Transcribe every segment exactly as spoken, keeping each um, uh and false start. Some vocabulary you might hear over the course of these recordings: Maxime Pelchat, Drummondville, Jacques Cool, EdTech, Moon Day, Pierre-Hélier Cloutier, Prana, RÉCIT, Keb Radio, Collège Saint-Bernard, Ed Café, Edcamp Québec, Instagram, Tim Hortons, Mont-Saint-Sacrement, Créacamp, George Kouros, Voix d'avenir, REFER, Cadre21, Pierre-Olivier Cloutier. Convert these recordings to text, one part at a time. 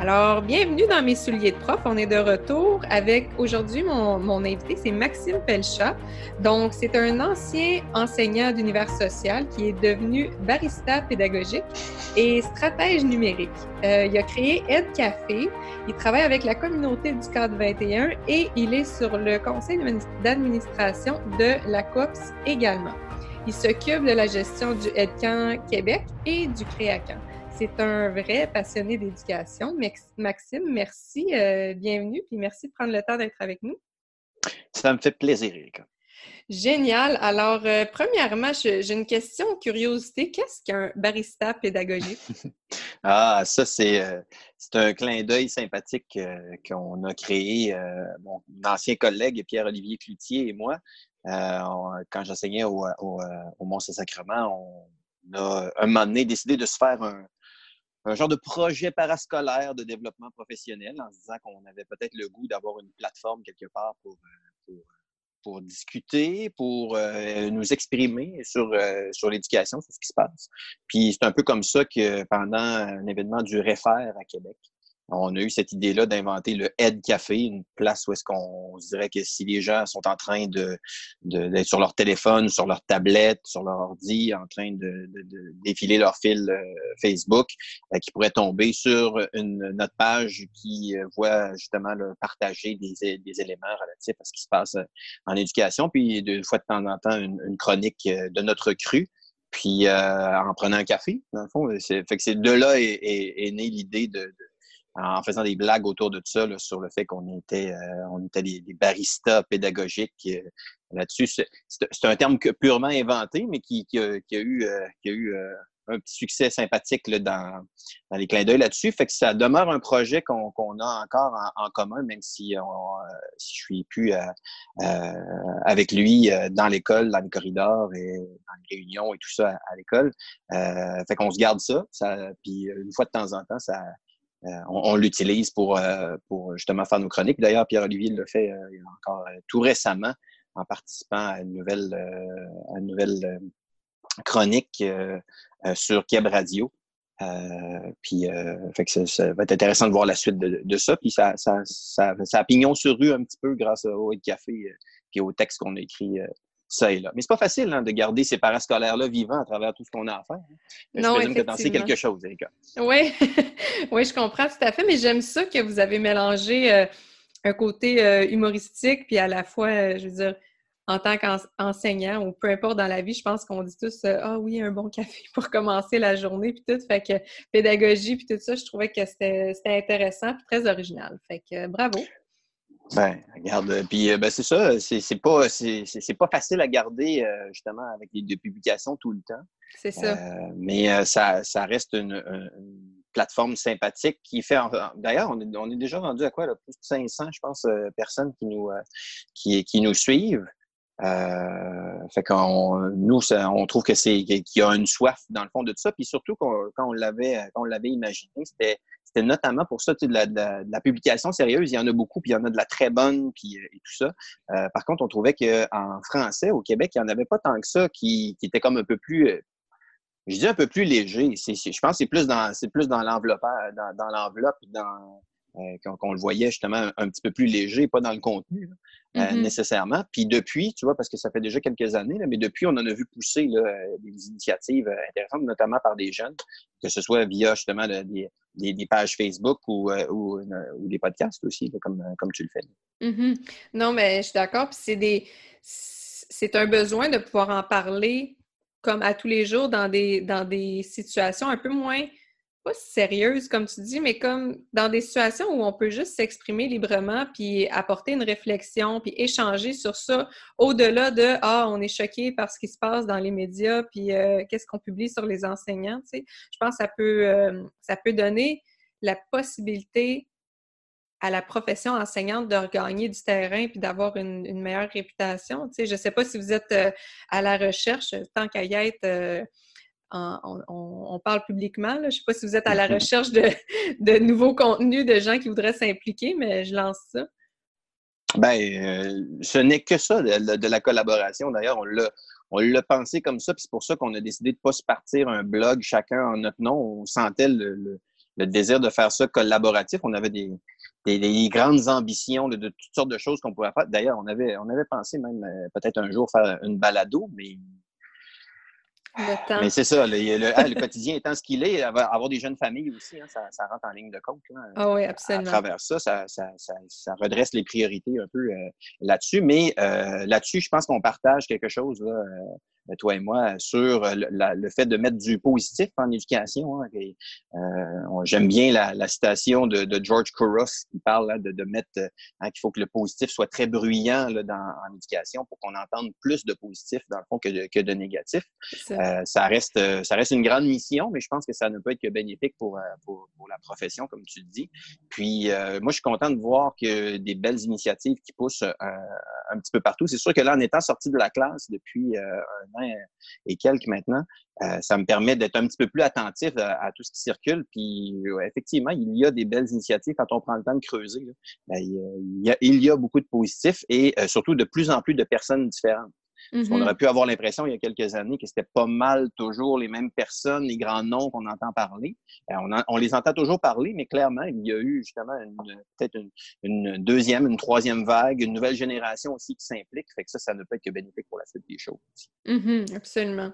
Alors, bienvenue dans Mes souliers de prof. On est de retour avec, aujourd'hui, mon, mon invité, c'est Maxime Pelchat. Donc, c'est un ancien enseignant d'univers social qui est devenu barista pédagogique et stratège numérique. Euh, il a créé Ed Café, il travaille avec la communauté du Cadre vingt et un et il est sur le conseil d'administration de l'A Q U O P S également. Il s'occupe de la gestion du Edcamp Québec et du Créacamp. C'est un vrai passionné d'éducation. Maxime, merci, euh, bienvenue, puis merci de prendre le temps d'être avec nous. Ça me fait plaisir, Erika. Génial. Alors, euh, premièrement, je, j'ai une question, curiosité. Qu'est-ce qu'un barista pédagogique? Ah, ça, c'est, euh, c'est un clin d'œil sympathique euh, qu'on a créé. Euh, mon ancien collègue Pierre-Olivier Cloutier et moi, euh, on, quand j'enseignais au, au, au Mont-Saint-Sacrement, on a, un moment donné, décidé de se faire un un genre de projet parascolaire de développement professionnel en se disant qu'on avait peut-être le goût d'avoir une plateforme quelque part pour, pour, pour discuter, pour euh, nous exprimer sur, euh, sur l'éducation, sur ce qui se passe. Puis c'est un peu comme ça que pendant un événement du REFER à Québec, on a eu cette idée-là d'inventer le Ed Café, une place où est-ce qu'on se dirait que si les gens sont en train de, de d'être sur leur téléphone, sur leur tablette, sur leur ordi, en train de, de, de défiler leur fil Facebook, qu'ils pourraient tomber sur une notre page qui voit justement le partager des, des éléments relatifs à ce qui se passe en éducation, puis de fois de temps en temps une, une chronique de notre cru. Puis euh, en prenant un café, dans le fond, c'est fait que c'est de là est, est, est née l'idée de, de en faisant des blagues autour de tout ça, là, sur le fait qu'on était euh, on était des, des baristas pédagogiques euh, là-dessus. C'est, c'est un terme que, purement inventé, mais qui, qui, a, qui a eu, euh, qui a eu euh, un petit succès sympathique là, dans, dans les clins d'œil là-dessus. Fait que ça demeure un projet qu'on, qu'on a encore en, en commun, même si, on, euh, si je suis plus euh, euh, avec lui euh, dans l'école, dans les corridors et dans les réunions et tout ça à, à l'école. Euh, fait qu'on se garde ça, ça, puis une fois de temps en temps, ça... Euh, on, on l'utilise pour, euh, pour justement faire nos chroniques. D'ailleurs, Pierre-Olivier l'a fait euh, encore euh, tout récemment en participant à une nouvelle, euh, à une nouvelle euh, chronique euh, euh, sur Keb Radio. Euh, puis, euh, fait que ça, ça va être intéressant de voir la suite de, de ça. Puis, ça, ça, ça, ça a pignon sur rue un petit peu grâce au Ed Café euh, et au texte qu'on a écrit. Euh, Ça et là. Mais c'est pas facile hein, de garder ces parascolaires-là vivants à travers tout ce qu'on a à faire. Hein. Je non, présume que t'en sais quelque chose, Erika. Oui, ouais, je comprends tout à fait, mais j'aime ça que vous avez mélangé euh, un côté euh, humoristique, puis à la fois, euh, je veux dire, en tant qu'enseignant ou peu importe dans la vie, je pense qu'on dit tous euh, « Ah oui, un bon café pour commencer la journée », puis tout, fait que pédagogie, puis tout ça, je trouvais que c'était, c'était intéressant puis très original. Fait que euh, bravo! Ben, regarde, puis ben c'est ça, c'est, c'est pas c'est, c'est pas facile à garder euh, justement avec les, les publications tout le temps. C'est ça. Euh, mais euh, ça ça reste une, une plateforme sympathique qui fait. En, d'ailleurs, on est on est déjà rendu à quoi là, plus de cinq cents, je pense, euh, personnes qui nous euh, qui qui nous suivent. Euh, fait qu'on nous ça, on trouve que c'est qu'il y a une soif dans le fond de tout ça, puis surtout qu'on, quand on l'avait quand on l'avait imaginé, c'était C'était notamment pour ça, tu sais, de, la, de, la, de la publication sérieuse, il y en a beaucoup, puis il y en a de la très bonne, puis et tout ça. Euh, par contre, on trouvait qu'en français, au Québec, il n'y en avait pas tant que ça, qui, qui était comme un peu plus, je dis un peu plus léger. C'est, c'est, je pense que c'est plus dans, c'est plus dans l'enveloppe, dans, dans l'enveloppe, dans euh, qu'on, qu'on le voyait justement un, un petit peu plus léger, pas dans le contenu là, mm-hmm. euh, nécessairement. Puis depuis, tu vois, parce que ça fait déjà quelques années, là, mais depuis, on en a vu pousser là, des initiatives intéressantes, notamment par des jeunes, que ce soit via justement là, des Des, des pages Facebook ou, euh, ou, une, ou des podcasts aussi, comme, comme tu le fais. Mm-hmm. Non, mais je suis d'accord. Puis c'est des, c'est un besoin de pouvoir en parler comme à tous les jours dans des, dans des situations un peu moins, pas sérieuses comme tu dis, mais comme dans des situations où on peut juste s'exprimer librement puis apporter une réflexion puis échanger sur ça au-delà de « Ah, on est choqué par ce qui se passe dans les médias puis euh, qu'est-ce qu'on publie sur les enseignants? » Tu sais, je pense que ça peut, euh, ça peut donner la possibilité à la profession enseignante de regagner du terrain puis d'avoir une, une meilleure réputation. Tu sais, je ne sais pas si vous êtes euh, à la recherche, tant qu'à y être... Euh, En, on, on parle publiquement. Là. Je ne sais pas si vous êtes à la recherche de, de nouveaux contenus, de gens qui voudraient s'impliquer, mais je lance ça. Bien, euh, ce n'est que ça, de, de la collaboration. D'ailleurs, on l'a, on l'a pensé comme ça, puis c'est pour ça qu'on a décidé de ne pas se partir un blog chacun en notre nom. On sentait le, le, le désir de faire ça collaboratif. On avait des, des, des grandes ambitions de, de toutes sortes de choses qu'on pouvait faire. D'ailleurs, on avait, on avait pensé même euh, peut-être un jour faire une balado, mais... Mais c'est ça, le, le, le quotidien étant ce qu'il est, avoir des jeunes familles aussi, hein, ça, ça rentre en ligne de compte. Hein, ah oui, absolument. À, à travers ça ça, ça, ça, ça redresse les priorités un peu euh, là-dessus. Mais euh, là-dessus, je pense qu'on partage quelque chose, là, euh, toi et moi, sur euh, la, le fait de mettre du positif en éducation. Hein, et, euh, j'aime bien la, la citation de, de George Kouros qui parle là, de, de mettre hein, qu'il faut que le positif soit très bruyant là, dans, en éducation pour qu'on entende plus de positif, dans le fond, que de, que de négatif. C'est Euh, ça reste, ça reste une grande mission, mais je pense que ça ne peut être que bénéfique pour, pour, pour la profession, comme tu le dis. Puis, euh, moi, je suis content de voir que des belles initiatives qui poussent euh, un petit peu partout. C'est sûr que là, en étant sorti de la classe depuis euh, un an et quelques maintenant, euh, ça me permet d'être un petit peu plus attentif à, à tout ce qui circule. Puis, ouais, effectivement, il y a des belles initiatives. Quand on prend le temps de creuser, là, bien, il, y a, il y a beaucoup de positifs et euh, surtout de plus en plus de personnes différentes. Parce mm-hmm. qu'on aurait pu avoir l'impression, il y a quelques années, que c'était pas mal toujours les mêmes personnes, les grands noms qu'on entend parler. Euh, on, en, on les entend toujours parler, mais clairement, il y a eu justement une, peut-être une, une deuxième, une troisième vague, une nouvelle génération aussi qui s'implique. Fait que ça, ça ne peut être que bénéfique pour la suite des choses. Mm-hmm, absolument.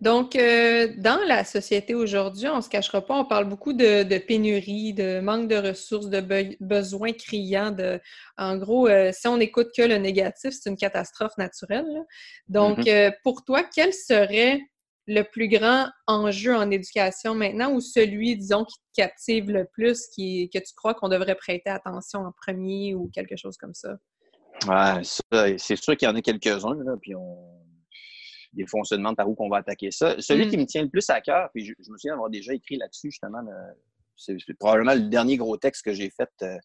Donc, euh, dans la société aujourd'hui, on ne se cachera pas, on parle beaucoup de, de pénurie, de manque de ressources, de be- besoins criants. De, en gros, euh, si on n'écoute que le négatif, c'est une catastrophe naturelle. Là. Donc, mm-hmm. euh, pour toi, quel serait le plus grand enjeu en éducation maintenant ou celui, disons, qui te captive le plus, qui, que tu crois qu'on devrait prêter attention en premier ou quelque chose comme ça? Ouais, ça, c'est sûr qu'il y en a quelques-uns, là, puis on... Des fois, on se demande par où qu'on va attaquer ça. Celui mm. qui me tient le plus à cœur, puis je, je me souviens avoir déjà écrit là-dessus, justement, le, c'est, c'est probablement le dernier gros texte que j'ai fait euh,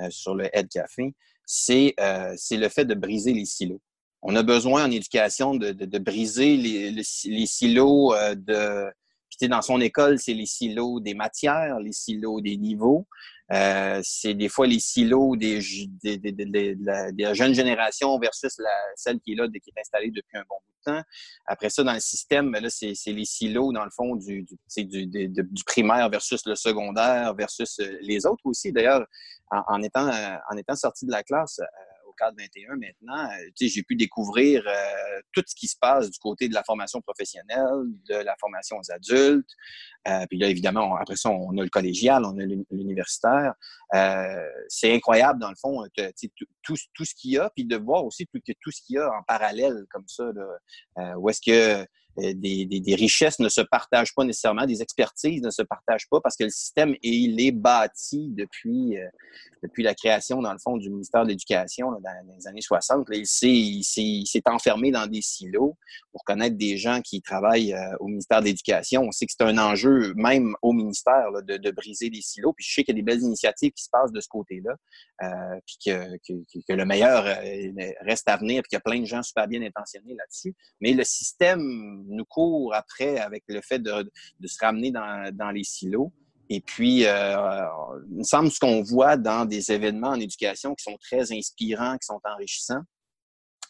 euh, sur le Ed Café, c'est, euh, c'est le fait de briser les silos. On a besoin en éducation de, de, de briser les, les, les silos euh, de... Puis, tu sais, dans son école, c'est les silos des matières, les silos des niveaux. Euh, c'est des fois les silos des, des, des, des, des, des la jeune génération versus la, celle qui est là, qui est installée depuis un bon bout de temps. Après ça, dans le système, là, c'est, c'est les silos, dans le fond, du, du, c'est du, du, du primaire versus le secondaire versus les autres aussi. D'ailleurs, en, en, étant, en étant sorti de la classe... Cadre vingt et un maintenant, tu sais, j'ai pu découvrir euh, tout ce qui se passe du côté de la formation professionnelle, de la formation aux adultes. Euh, puis là, évidemment, on, après ça, on a le collégial, on a l'universitaire. Euh, c'est incroyable, dans le fond, tu sais, tout, tout ce qu'il y a, puis de voir aussi tout, tout ce qu'il y a en parallèle comme ça, là, euh, où est-ce que Des, des, des richesses ne se partagent pas nécessairement, des expertises ne se partagent pas parce que le système, et il est bâti depuis, euh, depuis la création, dans le fond, du ministère de l'Éducation là, dans les années soixante. Là, il, s'est, il, s'est, il s'est enfermé dans des silos pour connaître des gens qui travaillent euh, au ministère de l'Éducation. On sait que c'est un enjeu, même au ministère, là, de, de briser les silos. Puis je sais qu'il y a des belles initiatives qui se passent de ce côté-là, euh, puis que, que, que le meilleur reste à venir, puis qu'il y a plein de gens super bien intentionnés là-dessus. Mais le système nous court après avec le fait de, de se ramener dans, dans les silos. Et puis, euh, il me semble ce qu'on voit dans des événements en éducation qui sont très inspirants, qui sont enrichissants.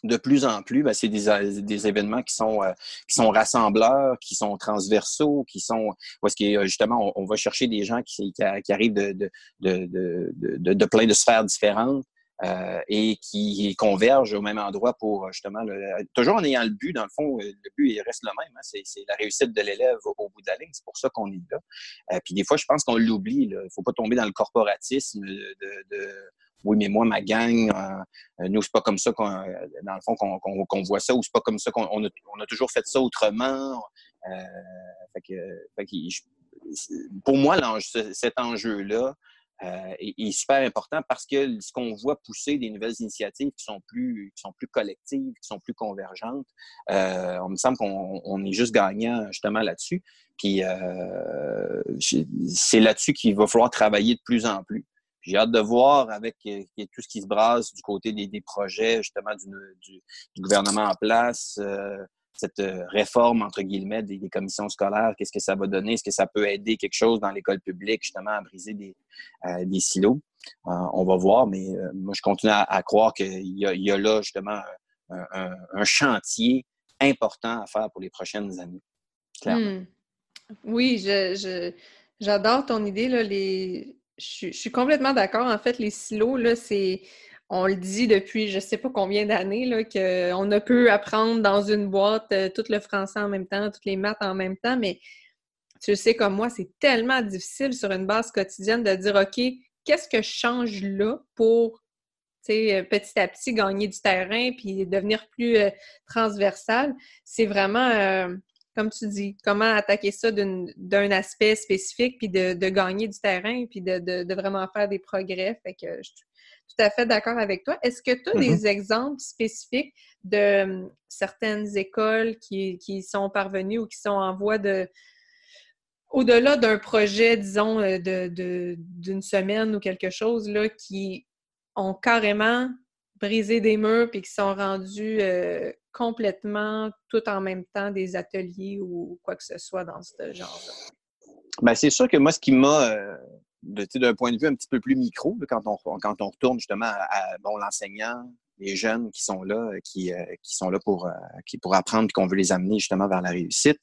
De plus en plus, bien, c'est des, des événements qui sont, euh, qui sont rassembleurs, qui sont transversaux, qui sont... Parce que, justement, on, on va chercher des gens qui, qui, qui arrivent de, de, de, de, de, de plein de sphères différentes. Euh, et qui convergent au même endroit pour, justement, le, toujours en ayant le but, dans le fond, le but, il reste le même, hein, c'est, c'est la réussite de l'élève au, au bout de la ligne, c'est pour ça qu'on est là. Euh, puis des fois, je pense qu'on l'oublie, il ne faut pas tomber dans le corporatisme de... de oui, mais moi, ma gang, euh, nous, c'est pas comme ça qu'on, dans le fond, qu'on, qu'on, qu'on voit ça, ou c'est pas comme ça qu'on on a, on a toujours fait ça autrement. Euh, fait que, fait que, je, pour moi, cet enjeu-là, Euh, et, et super important parce que ce qu'on voit pousser des nouvelles initiatives qui sont plus, qui sont plus collectives, qui sont plus convergentes, euh, on me semble qu'on on est juste gagnant justement là-dessus. Puis euh, c'est là-dessus qu'il va falloir travailler de plus en plus. J'ai hâte de voir avec tout ce qui se brasse du côté des, des projets justement du, du, du gouvernement en place, euh, cette réforme, entre guillemets, des, des commissions scolaires, qu'est-ce que ça va donner? Est-ce que ça peut aider quelque chose dans l'école publique, justement, à briser des, euh, des silos? Euh, on va voir, mais euh, moi, je continue à, à croire qu'il y a, il y a là, justement, un, un, un chantier important à faire pour les prochaines années. Clairement. Mmh. Oui, je... je... J'adore ton idée, là, les... je, je suis complètement d'accord. En fait, les silos, là, c'est... on le dit depuis je ne sais pas combien d'années, là, qu'on ne peut apprendre dans une boîte euh, tout le français en même temps, toutes les maths en même temps, mais tu sais comme moi, c'est tellement difficile sur une base quotidienne de dire, OK, qu'est-ce que je change là pour petit à petit gagner du terrain puis devenir plus euh, transversal? C'est vraiment... Euh, comme tu dis, comment attaquer ça d'une, d'un aspect spécifique, puis de, de gagner du terrain, puis de, de, de vraiment faire des progrès. Fait que je suis tout à fait d'accord avec toi. Est-ce que tu as mm-hmm. des exemples spécifiques de certaines écoles qui, qui sont parvenues ou qui sont en voie de... au-delà d'un projet, disons, de, de, d'une semaine ou quelque chose, là, qui ont carrément brisé des murs, puis qui sont rendus... Euh, complètement tout en même temps des ateliers ou quoi que ce soit dans ce genre-là? Bien, c'est sûr que moi, ce qui m'a, euh, de, d'un point de vue un petit peu plus micro, là, quand, on, quand on retourne justement à, à bon, l'enseignant, les jeunes qui sont là, qui, euh, qui sont là pour, euh, qui, pour apprendre et qu'on veut les amener justement vers la réussite.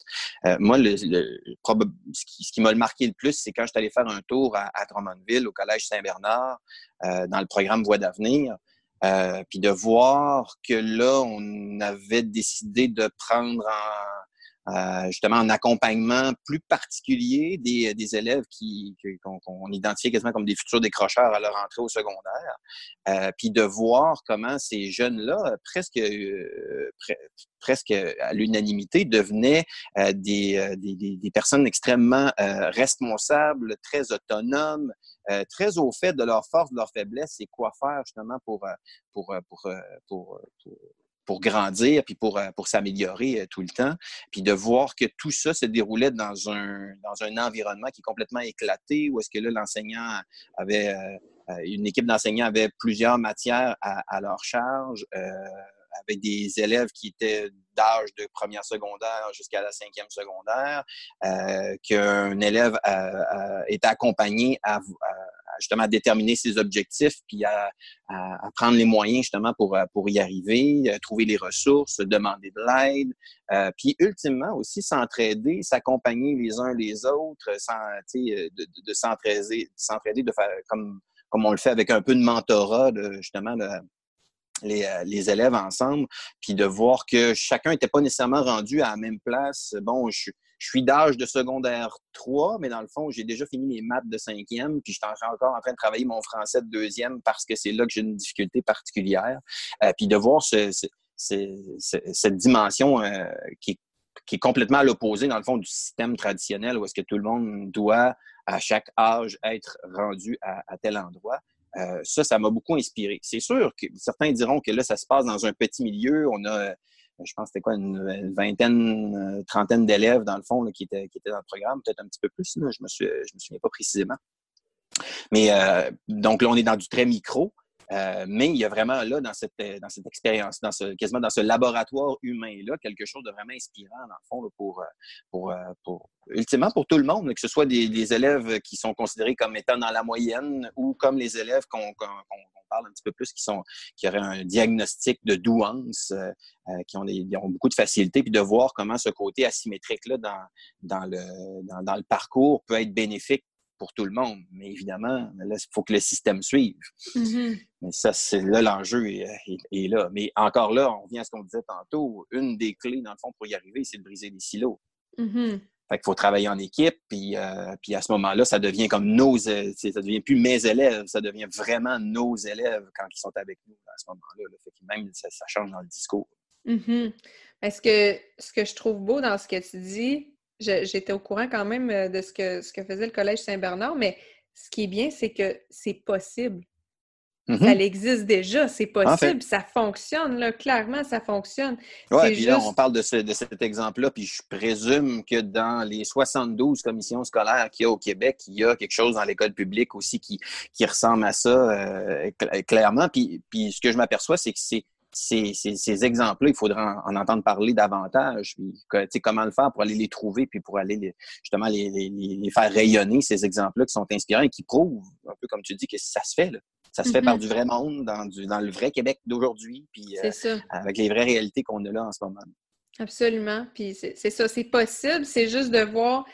Euh, moi, le, le, prob- ce, qui, ce qui m'a le marqué le plus, c'est quand je suis allé faire un tour à, à Drummondville, au Collège Saint-Bernard, euh, dans le programme Voix d'avenir. Euh, puis de voir que là, on avait décidé de prendre en, euh, justement un accompagnement plus particulier des, des élèves qui, qui qu'on, qu'on identifiait quasiment comme des futurs décrocheurs à leur entrée au secondaire. Euh, puis de voir comment ces jeunes-là, presque euh, pre- presque à l'unanimité, devenaient euh, des, des, des personnes extrêmement euh, responsables, très autonomes, Euh, très au fait de leurs forces, de leurs faiblesses et quoi faire justement pour, pour, pour, pour, pour, pour, pour grandir puis pour, pour s'améliorer tout le temps. Puis de voir que tout ça se déroulait dans un, dans un environnement qui est complètement éclaté, où est-ce que là, l'enseignant avait, euh, une équipe d'enseignants avait plusieurs matières à, à leur charge, euh, avec des élèves qui étaient d'âge de première secondaire jusqu'à la cinquième secondaire, euh, qu'un élève euh, est accompagné à, à justement à déterminer ses objectifs puis à, à, à prendre les moyens justement pour, pour y arriver, trouver les ressources, demander de l'aide, euh, puis ultimement aussi s'entraider, s'accompagner les uns les autres, sans, de, de, de s'entraider, de s'entraider de faire comme, comme on le fait avec un peu de mentorat, de, justement, de, Les, les élèves ensemble, puis de voir que chacun n'était pas nécessairement rendu à la même place. Bon, je, je suis d'âge de secondaire trois, mais dans le fond, j'ai déjà fini mes maths de cinquième, puis je suis encore en train de travailler mon français de deuxième parce que c'est là que j'ai une difficulté particulière. Euh, puis de voir ce, ce, ce, ce, cette dimension euh, qui est qui est complètement à l'opposé, dans le fond, du système traditionnel où est-ce que tout le monde doit, à chaque âge, être rendu à, à tel endroit. Euh, ça, ça m'a beaucoup inspiré. C'est sûr que certains diront que là, ça se passe dans un petit milieu. On a, je pense, c'était quoi, une vingtaine, une trentaine d'élèves, dans le fond, là, qui, étaient, qui étaient dans le programme, peut-être un petit peu plus. Là, je me suis, je me souviens pas précisément. Mais euh, donc là, on est dans du très micro. Euh, mais il y a vraiment là, dans cette, dans cette expérience, dans ce, quasiment dans ce laboratoire humain-là, quelque chose de vraiment inspirant, dans le fond, là, pour, pour, pour, ultimement pour tout le monde, que ce soit des, des élèves qui sont considérés comme étant dans la moyenne ou comme les élèves qu'on, qu'on, qu'on parle un petit peu plus, qui, sont, qui auraient un diagnostic de douance, euh, qui ont, des, ont beaucoup de facilité, puis de voir comment ce côté asymétrique-là dans, dans, le, dans, dans le parcours peut être bénéfique pour tout le monde. Mais évidemment, là, il faut que le système suive. Mm-hmm. Mais ça, c'est là, l'enjeu est, est, est là. Mais encore là, on revient à ce qu'on disait tantôt, une des clés, dans le fond, pour y arriver, c'est de briser les silos. Mm-hmm. Fait qu'il faut travailler en équipe, puis, euh, puis à ce moment-là, ça devient comme nos... Ça devient plus mes élèves, ça devient vraiment nos élèves quand ils sont avec nous à ce moment-là. Là. Fait que même, ça, ça change dans le discours. Mm-hmm. Est-ce que ce que je trouve beau dans ce que tu dis... Je, j'étais au courant quand même de ce que, ce que faisait le Collège Saint-Bernard, mais ce qui est bien, c'est que c'est possible. Mm-hmm. Ça existe déjà, c'est possible, en fait. Ça fonctionne, là, clairement, ça fonctionne. Oui, puis juste... là, on parle de, ce, de cet exemple-là, puis je présume que dans les soixante-douze commissions scolaires qu'il y a au Québec, il y a quelque chose dans l'école publique aussi qui, qui ressemble à ça, euh, clairement. Puis, puis ce que je m'aperçois, c'est que c'est Ces, ces, ces exemples-là, il faudra en, en entendre parler davantage. Puis, tu sais, comment le faire pour aller les trouver puis pour aller les, justement les, les, les faire rayonner, ces exemples-là qui sont inspirants et qui prouvent, un peu comme tu dis, que ça se fait. Là. Ça se mm-hmm. fait par du vrai monde, dans, du, dans le vrai Québec d'aujourd'hui, puis euh, avec les vraies réalités qu'on a là en ce moment. Absolument. Puis c'est, c'est ça, c'est possible. C'est juste de voir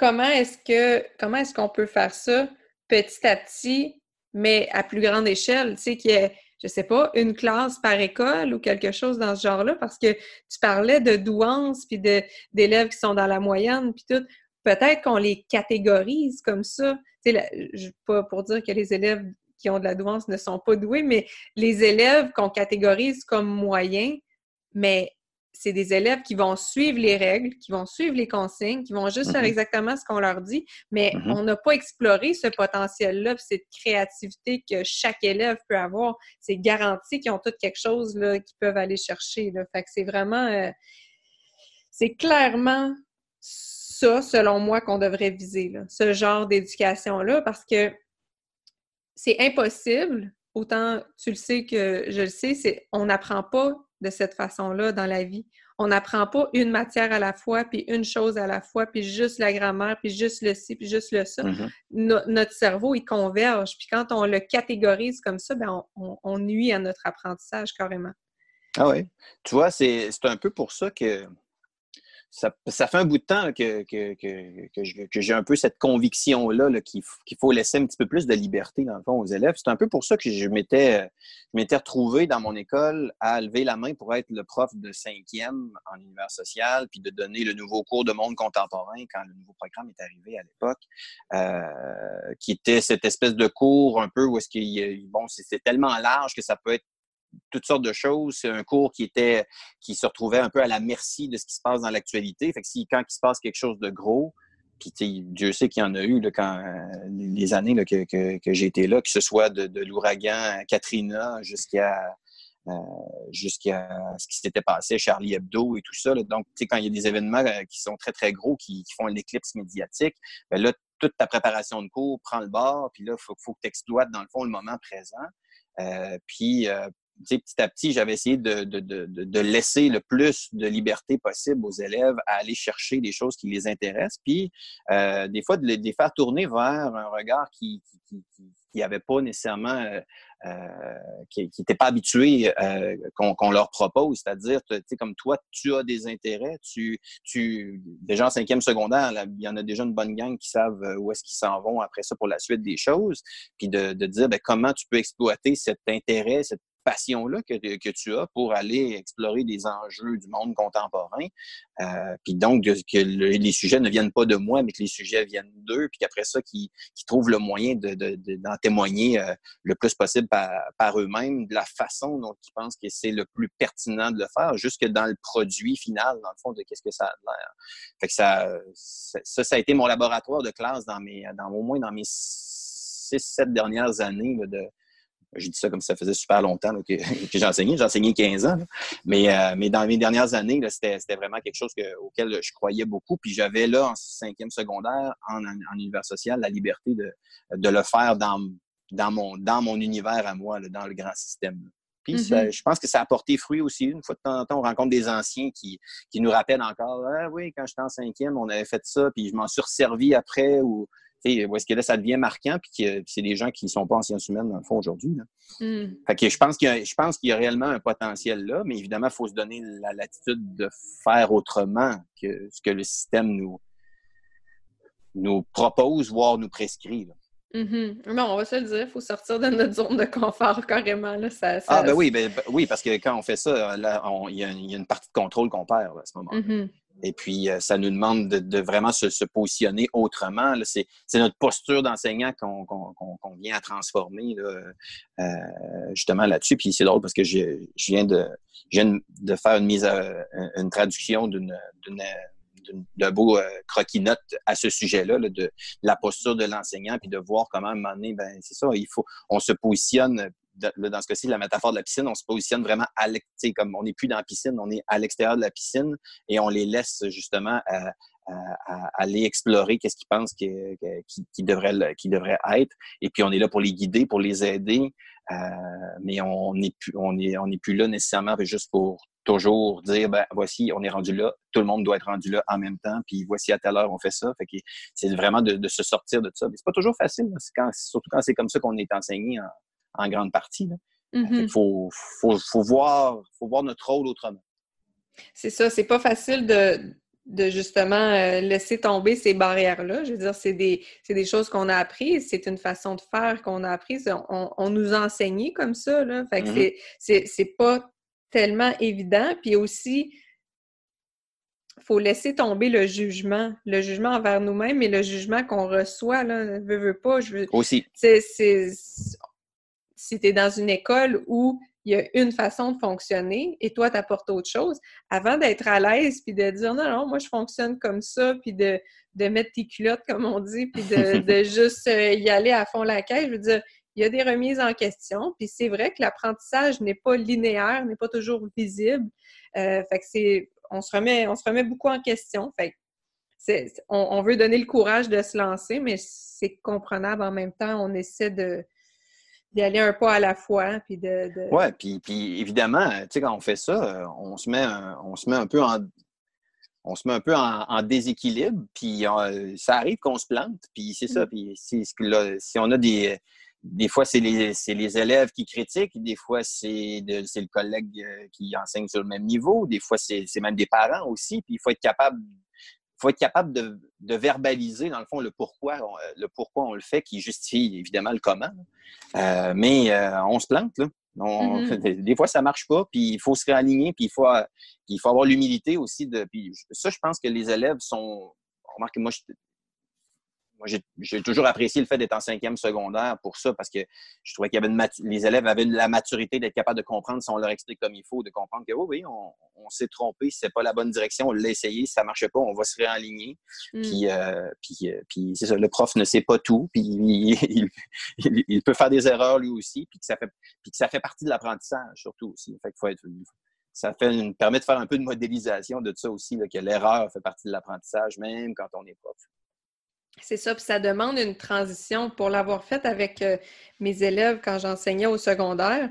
comment est-ce que comment est-ce qu'on peut faire ça petit à petit, mais à plus grande échelle, tu sais, qu'il y ait, je sais pas, une classe par école ou quelque chose dans ce genre-là, parce que tu parlais de douance, puis de, d'élèves qui sont dans la moyenne, puis tout. Peut-être qu'on les catégorise comme ça. Tu sais, là, je, pas pour dire que les élèves qui ont de la douance ne sont pas doués, mais les élèves qu'on catégorise comme moyens, mais c'est des élèves qui vont suivre les règles, qui vont suivre les consignes, qui vont juste mm-hmm. faire exactement ce qu'on leur dit, mais mm-hmm. on n'a pas exploré ce potentiel-là, puis cette créativité que chaque élève peut avoir. C'est garanti qu'ils ont tout quelque chose là, qu'ils peuvent aller chercher. Là. Fait que c'est vraiment... Euh, c'est clairement ça, selon moi, qu'on devrait viser, là, ce genre d'éducation-là, parce que c'est impossible, autant tu le sais que je le sais, c'est, on n'apprend pas de cette façon-là dans la vie. On n'apprend pas une matière à la fois, puis une chose à la fois, puis juste la grammaire, puis juste le ci, puis juste le ça. Mm-hmm. No- notre cerveau, il converge. Puis quand on le catégorise comme ça, bien, on, on, on nuit à notre apprentissage carrément. Ah oui. Tu vois, c'est, c'est un peu pour ça que ça, ça fait un bout de temps que, que, que, que, je, que j'ai un peu cette conviction-là là, qu'il, f- qu'il faut laisser un petit peu plus de liberté, dans le fond, aux élèves. C'est un peu pour ça que je m'étais, je m'étais retrouvé dans mon école à lever la main pour être le prof de cinquième en univers social, puis de donner le nouveau cours de monde contemporain quand le nouveau programme est arrivé à l'époque, euh, qui était cette espèce de cours un peu où est-ce qu'il, bon, c'est, c'est tellement large que ça peut être toutes sortes de choses. C'est un cours qui était qui se retrouvait un peu à la merci de ce qui se passe dans l'actualité. Fait que si, quand il se passe quelque chose de gros, puis Dieu sait qu'il y en a eu là, quand les années là, que, que, que j'ai été là, que ce soit de, de l'ouragan Katrina jusqu'à euh, jusqu'à ce qui s'était passé, Charlie Hebdo et tout ça. Là. Donc, quand il y a des événements qui sont très, très gros, qui, qui font l'éclipse médiatique, bien là, toute ta préparation de cours prend le bord, puis là, il faut, faut que tu exploites, dans le fond, le moment présent. Euh, puis, euh, Tu sais, petit à petit, j'avais essayé de, de, de, de laisser le plus de liberté possible aux élèves à aller chercher des choses qui les intéressent, puis euh, des fois de les, de les faire tourner vers un regard qui qui, qui, qui avait pas nécessairement, euh, qui n'était pas habitué euh, qu'on, qu'on leur propose, c'est-à-dire, tu sais, comme toi, tu as des intérêts, tu, tu déjà en cinquième secondaire, là, il y en a déjà une bonne gang qui savent où est-ce qu'ils s'en vont après ça pour la suite des choses, puis de, de dire, bien, comment tu peux exploiter cet intérêt, cette passion-là que, que tu as pour aller explorer des enjeux du monde contemporain. Euh, puis donc, que le, les sujets ne viennent pas de moi, mais que les sujets viennent d'eux, puis qu'après ça, qu'ils, qu'ils trouvent le moyen de, de, de, d'en témoigner euh, le plus possible par, par eux-mêmes, de la façon dont ils pensent que c'est le plus pertinent de le faire, jusque dans le produit final, dans le fond, de qu'est-ce que ça a l'air. Fait que ça, ça, ça a été mon laboratoire de classe dans mes, dans, au moins dans mes six, sept dernières années là, de je dis ça comme ça faisait super longtemps là, que, que j'enseignais. J'enseignais quinze ans. Là. Mais, euh, mais dans mes dernières années, là, c'était, c'était vraiment quelque chose que, auquel je croyais beaucoup. Puis j'avais là, en cinquième secondaire, en, en, en univers social, la liberté de, de le faire dans, dans, mon, dans mon univers à moi, là, dans le grand système. Là. Puis mm-hmm. ça, je pense que ça a porté fruit aussi. Une fois de temps en temps, on rencontre des anciens qui, qui nous rappellent encore « Ah oui, quand j'étais en cinquième, on avait fait ça, puis je m'en suis resservi après. » ou T'sais, où est-ce que là, ça devient marquant, puis que c'est des gens qui ne sont pas en sciences humaines, dans le fond, aujourd'hui. Là. Mm. Fait que je pense qu'il y a, je pense qu'il y a réellement un potentiel là, mais évidemment, il faut se donner la latitude de faire autrement que ce que le système nous, nous propose, voire nous prescrit. Là. Mm-hmm. Non, on va se le dire, il faut sortir de notre zone de confort carrément. Là, ça, ça... Ah ben oui, ben, oui, parce que quand on fait ça, il y, y a une partie de contrôle qu'on perd là, à ce moment-là. Mm-hmm. Et puis, ça nous demande de, de vraiment se, se positionner autrement. Là, c'est, c'est notre posture d'enseignant qu'on, qu'on, qu'on, qu'on vient à transformer là, euh, justement là-dessus. Puis c'est drôle parce que je, je viens de, je viens de faire une mise à une traduction d'une, d'une, d'une, d'un beau euh, croquis-note à ce sujet-là, là, de, de la posture de l'enseignant, puis de voir comment à un moment donné, ben c'est ça, il faut, on se positionne. Dans ce cas-ci, la métaphore de la piscine, on se positionne vraiment à l'extérieur, comme on n'est plus dans la piscine, on est à l'extérieur de la piscine et on les laisse justement à, à, à aller explorer qu'est-ce qu'ils pensent qu'ils qui devraient qui devrait être. Et puis on est là pour les guider, pour les aider, euh, mais on n'est plus on est on n'est plus là nécessairement juste pour toujours dire ben voici, on est rendu là, tout le monde doit être rendu là en même temps, puis voici à telle heure on fait ça. Fait que c'est vraiment de, de se sortir de ça. Mais c'est pas toujours facile, c'est quand, surtout quand c'est comme ça qu'on est enseigné en en grande partie. Il mm-hmm. faut, faut, faut, voir, faut voir notre rôle autrement. C'est ça, c'est pas facile de, de justement euh, laisser tomber ces barrières-là. Je veux dire, c'est des, c'est des choses qu'on a apprises, c'est une façon de faire qu'on a apprise. On, on nous enseignait comme ça, là. Fait que mm-hmm. c'est, c'est, c'est pas tellement évident. Puis aussi, il faut laisser tomber le jugement, le jugement envers nous-mêmes et le jugement qu'on reçoit, là, veux, veux pas. Je veux... Aussi. C'est, c'est... Si tu es dans une école où il y a une façon de fonctionner et toi, tu apportes autre chose, avant d'être à l'aise puis de dire « Non, non, moi, je fonctionne comme ça » puis de, de mettre tes culottes, comme on dit, puis de, de juste y aller à fond la caisse, je veux dire, il y a des remises en question. Puis c'est vrai que l'apprentissage n'est pas linéaire, n'est pas toujours visible. Euh, fait que c'est... On se remet, on se remet beaucoup en question. Fait que c'est, on, on veut donner le courage de se lancer, mais c'est comprenable en même temps. On essaie de, d'y aller un pas à la fois. Hein, puis de, de... Ouais, puis, puis évidemment, tu sais, quand on fait ça, on se met, on se met un peu en, on se met un peu en, en déséquilibre. Puis on, ça arrive qu'on se plante. Puis c'est ça. Mmh. Puis c'est, là, si on a des, des fois c'est les, c'est les élèves qui critiquent, des fois c'est, de, c'est le collègue qui enseigne sur le même niveau, des fois c'est, c'est même des parents aussi. Puis il faut être capable, faut être capable de, de verbaliser dans le fond le pourquoi, on, le pourquoi on le fait, qui justifie évidemment le comment. Euh, mais euh, on se plante là. On, mm-hmm. Des fois ça marche pas. Puis il faut se réaligner. Puis il faut, il faut avoir l'humilité aussi de. Puis ça, je pense que les élèves sont. Remarque, moi je. Moi, j'ai, j'ai toujours apprécié le fait d'être en cinquième secondaire pour ça, parce que je trouvais qu'il y avait une matu- les élèves avaient la maturité d'être capables de comprendre, si on leur explique comme il faut, de comprendre que oh, oui, on, on s'est trompé, c'est pas la bonne direction, on l'a essayé, ça marchait pas, on va se réaligner. Mm. Puis, euh, puis, euh, puis c'est ça, le prof ne sait pas tout, puis il, il, il, il peut faire des erreurs lui aussi, puis que ça fait, puis que ça fait partie de l'apprentissage surtout aussi. Fait qu'il faut être, ça fait une, permet de faire un peu de modélisation de tout ça aussi, là, que l'erreur fait partie de l'apprentissage même quand on est prof. C'est ça, puis ça demande une transition. Pour l'avoir faite avec euh, mes élèves quand j'enseignais au secondaire,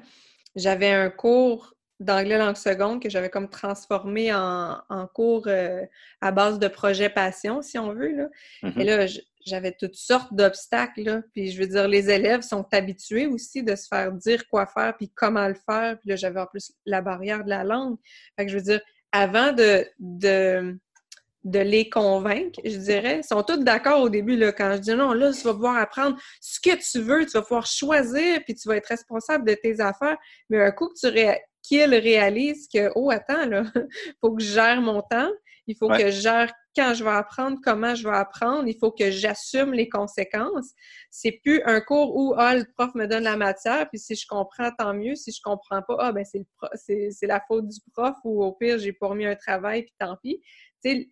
j'avais un cours d'anglais langue seconde que j'avais comme transformé en, en cours euh, à base de projet passion, si on veut, là. Mm-hmm. Et là, j'avais toutes sortes d'obstacles, là. Puis je veux dire, les élèves sont habitués aussi de se faire dire quoi faire, puis comment le faire. Puis là, j'avais en plus la barrière de la langue. Fait que je veux dire, avant de... de de les convaincre, je dirais. Ils sont tous d'accord au début, là, quand je dis non, là, tu vas pouvoir apprendre ce que tu veux, tu vas pouvoir choisir, puis tu vas être responsable de tes affaires. Mais un coup que tu ré... qu'ils réalisent que, oh, attends, là, faut que je gère mon temps, il faut ouais. que je gère quand je vais apprendre, comment je vais apprendre, il faut que j'assume les conséquences. C'est plus un cours où, ah, le prof me donne la matière, puis si je comprends, tant mieux. Si je comprends pas, ah, ben c'est, le prof, c'est, c'est la faute du prof, ou au pire, j'ai pas remis un travail, puis tant pis. Tu sais,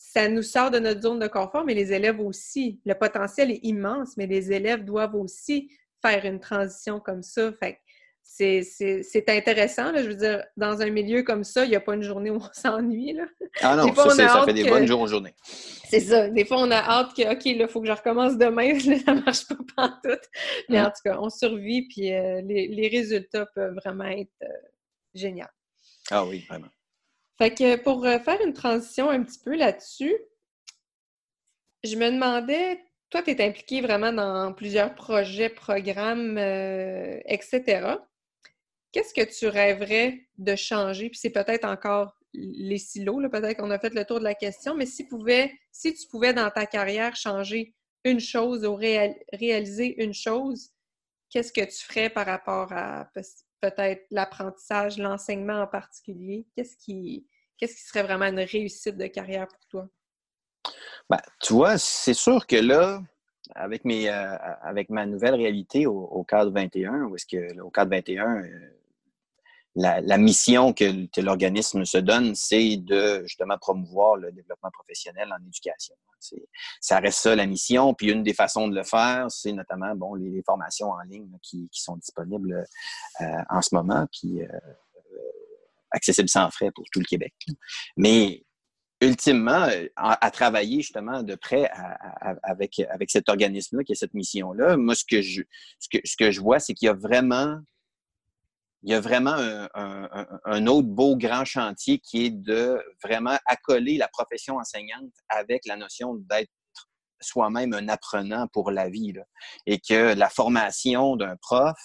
ça nous sort de notre zone de confort, mais les élèves aussi. Le potentiel est immense, mais les élèves doivent aussi faire une transition comme ça. Fait que c'est, c'est, c'est intéressant, là. Je veux dire, dans un milieu comme ça, il n'y a pas une journée où on s'ennuie, là. Ah non, fois, ça, c'est, ça fait des que... bonnes jours journées. C'est ça. Des fois, on a hâte que, OK, là, il faut que je recommence demain. Ça ne marche pas pantoute. Mais hum. en tout cas, on survit, puis euh, les, les résultats peuvent vraiment être euh, géniaux. Ah oui, vraiment. Fait que pour faire une transition un petit peu là-dessus, je me demandais, toi, tu es impliquée vraiment dans plusieurs projets, programmes, euh, et cetera. Qu'est-ce que tu rêverais de changer? Puis c'est peut-être encore les silos, là, peut-être qu'on a fait le tour de la question, mais si, pouvais, si tu pouvais dans ta carrière changer une chose ou réal- réaliser une chose, qu'est-ce que tu ferais par rapport à... peut-être l'apprentissage, l'enseignement en particulier. Qu'est-ce qui, qu'est-ce qui serait vraiment une réussite de carrière pour toi? Ben, tu vois, c'est sûr que là, avec, mes, euh, avec ma nouvelle réalité au, au Cadre vingt et un, où est-ce que au Cadre vingt et un, euh, la, la mission que, que l'organisme se donne, c'est de justement promouvoir le développement professionnel en éducation. C'est, ça reste ça la mission, puis une des façons de le faire, c'est notamment bon les, les formations en ligne là, qui, qui sont disponibles euh, en ce moment, puis euh, accessibles sans frais pour tout le Québec. Mais ultimement, à, à travailler justement de près à, à, avec, avec cet organisme-là, qui a cette mission-là, moi, ce que je, ce que, ce que je vois, c'est qu'il y a vraiment il y a vraiment un, un, un autre beau grand chantier qui est de vraiment accoler la profession enseignante avec la notion d'être soi-même un apprenant pour la vie, là. Et que la formation d'un prof,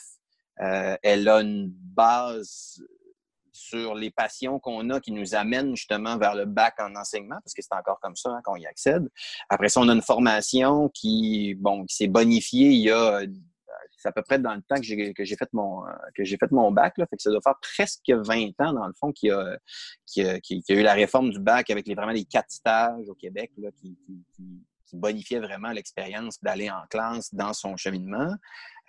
euh, elle a une base sur les passions qu'on a qui nous amènent justement vers le bac en enseignement, parce que c'est encore comme ça hein, qu'on y accède. Après ça, on a une formation qui, bon, qui s'est bonifiée il y a... C'est à peu près dans le temps que j'ai, que j'ai fait mon que j'ai fait mon bac. Là. Fait que ça doit faire presque vingt ans, dans le fond, qu'il y a, qu'il y a, qu'il y a eu la réforme du bac avec les, vraiment les quatre stages au Québec là, qui, qui, qui bonifiaient vraiment l'expérience d'aller en classe dans son cheminement.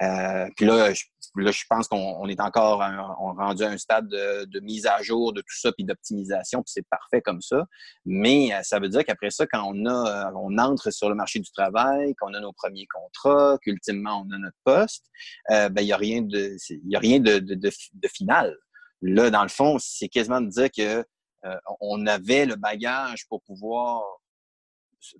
Euh, puis là je, là, je pense qu'on on est encore un, on rendu à un stade de, de mise à jour de tout ça, puis d'optimisation, puis c'est parfait comme ça. Mais ça veut dire qu'après ça, quand on a on entre sur le marché du travail, qu'on a nos premiers contrats, qu'ultimement on a notre poste, euh, ben il n'y a rien de il y a rien de, de, de, de final. Là, dans le fond, c'est quasiment de dire que euh, on avait le bagage pour pouvoir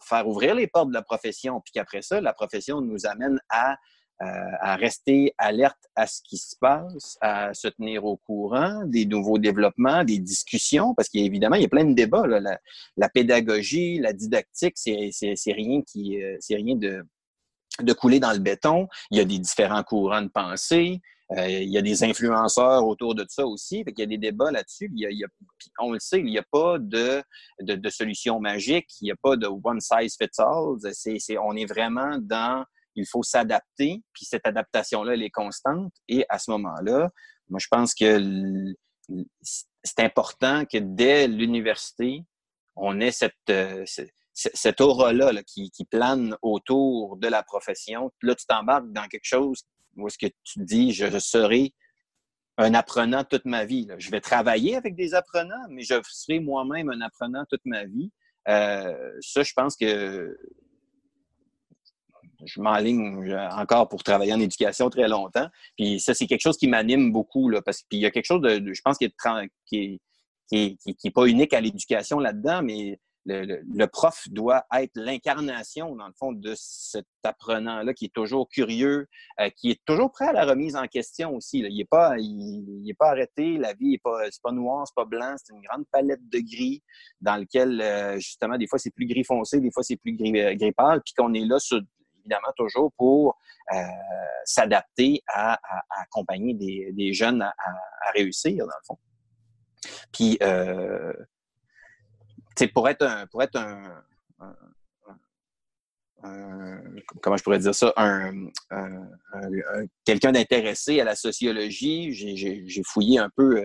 faire ouvrir les portes de la profession, puis qu'après ça, la profession nous amène à Euh, à rester alerte à ce qui se passe, à se tenir au courant des nouveaux développements, des discussions, parce qu'évidemment, il y a plein de débats. Là. La, la pédagogie, la didactique, c'est, c'est, c'est rien qui, euh, c'est rien de, de coulé dans le béton. Il y a des différents courants de pensée. Euh, il y a des influenceurs autour de ça aussi. Fait qu'il y a des débats là-dessus. Il y a, il y a, on le sait, il n'y a pas de, de, de solution magique. Il n'y a pas de one size fits all. C'est, c'est, on est vraiment dans... Il faut s'adapter, puis cette adaptation-là, elle est constante. Et à ce moment-là, moi, je pense que c'est important que dès l'université, on ait cette, cette aura-là là, qui, qui plane autour de la profession. Là, tu t'embarques dans quelque chose où est-ce que tu te dis « je serai un apprenant toute ma vie ». Je vais travailler avec des apprenants, mais je serai moi-même un apprenant toute ma vie. Euh, ça, je pense que... Je m'enligne encore pour travailler en éducation très longtemps. Puis ça, c'est quelque chose qui m'anime beaucoup. Là, parce que puis il y a quelque chose de, de je pense, qui n'est qui, qui, qui, qui est pas unique à l'éducation là-dedans, mais le, le, le prof doit être l'incarnation, dans le fond, de cet apprenant-là qui est toujours curieux, euh, qui est toujours prêt à la remise en question aussi. Là. Il n'est pas, il, il pas arrêté. La vie n'est pas, c'est pas noir, c'est pas blanc. C'est une grande palette de gris dans lequel, euh, justement, des fois, c'est plus gris foncé, des fois, c'est plus gris, euh, gris pâle. Puis qu'on est là sur... évidemment, toujours pour euh, s'adapter à, à, à accompagner des, des jeunes à, à, à réussir, dans le fond. Puis, euh, pour être un... Pour être un, un, un comment je pourrais dire ça? Un, un, un, un, quelqu'un d'intéressé à la sociologie, j'ai, j'ai, j'ai fouillé un peu... Euh,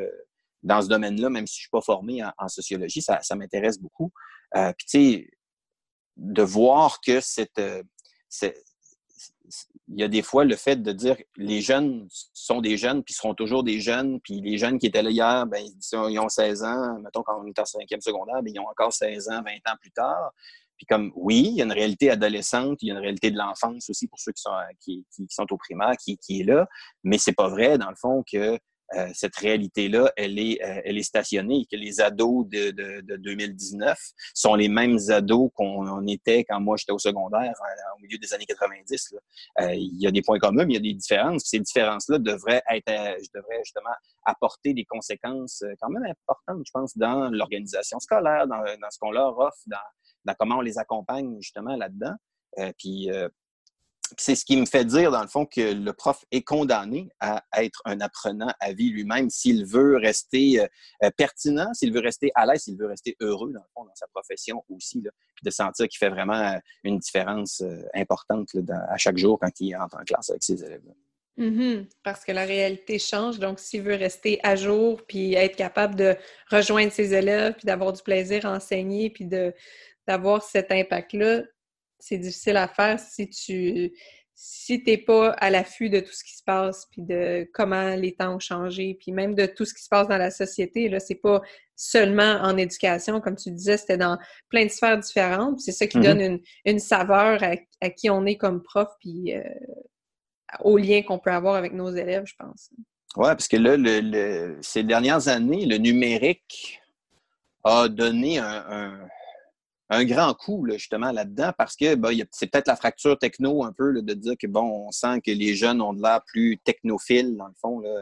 dans ce domaine-là, même si je ne suis pas formé en, en sociologie, ça, ça m'intéresse beaucoup. Euh, puis, tu sais, de voir que cette... Euh, C'est, c'est, il y a des fois le fait de dire les jeunes sont des jeunes, puis seront toujours des jeunes, puis les jeunes qui étaient là hier, ben ils ont seize ans, mettons quand on est en cinquième secondaire, bien, ils ont encore seize ans, vingt ans plus tard. Puis comme, oui, il y a une réalité adolescente, il y a une réalité de l'enfance aussi pour ceux qui sont, qui, qui, qui sont au primaire, qui, qui est là, mais c'est pas vrai, dans le fond, que euh, cette réalité-là, elle est, euh, elle est stationnée, que les ados de, de, de deux mille dix-neuf sont les mêmes ados qu'on on était quand moi j'étais au secondaire, hein, au milieu des années quatre-vingt-dix. Là. Euh, il y a des points communs, mais il y a des différences. Puis ces différences-là devraient être, euh, devraient justement apporter des conséquences quand même importantes, je pense, dans l'organisation scolaire, dans, dans ce qu'on leur offre, dans, dans comment on les accompagne justement là-dedans. Euh, puis, euh, C'est ce qui me fait dire, dans le fond, que le prof est condamné à être un apprenant à vie lui-même s'il veut rester euh, pertinent, s'il veut rester à l'aise, s'il veut rester heureux, dans le fond, dans sa profession aussi, là, puis de sentir qu'il fait vraiment une différence euh, importante là, dans, à chaque jour quand il entre en classe avec ses élèves. Mm-hmm. Parce que la réalité change, donc s'il veut rester à jour, puis être capable de rejoindre ses élèves, puis d'avoir du plaisir à enseigner, puis de, d'avoir cet impact-là, c'est difficile à faire si tu si t'es pas à l'affût de tout ce qui se passe, puis de comment les temps ont changé, puis même de tout ce qui se passe dans la société. Là, c'est pas seulement en éducation, comme tu disais, c'était dans plein de sphères différentes. C'est ça qui mm-hmm. donne une, une saveur à, à qui on est comme prof, puis euh, au lien qu'on peut avoir avec nos élèves, je pense. Oui, parce que là, le, le, ces dernières années, le numérique a donné un... un... un grand coup, là, justement, là-dedans, parce que ben, y a, c'est peut-être la fracture techno un peu, là, de dire que, bon, on sent que les jeunes ont de l'air plus technophiles, dans le fond, là,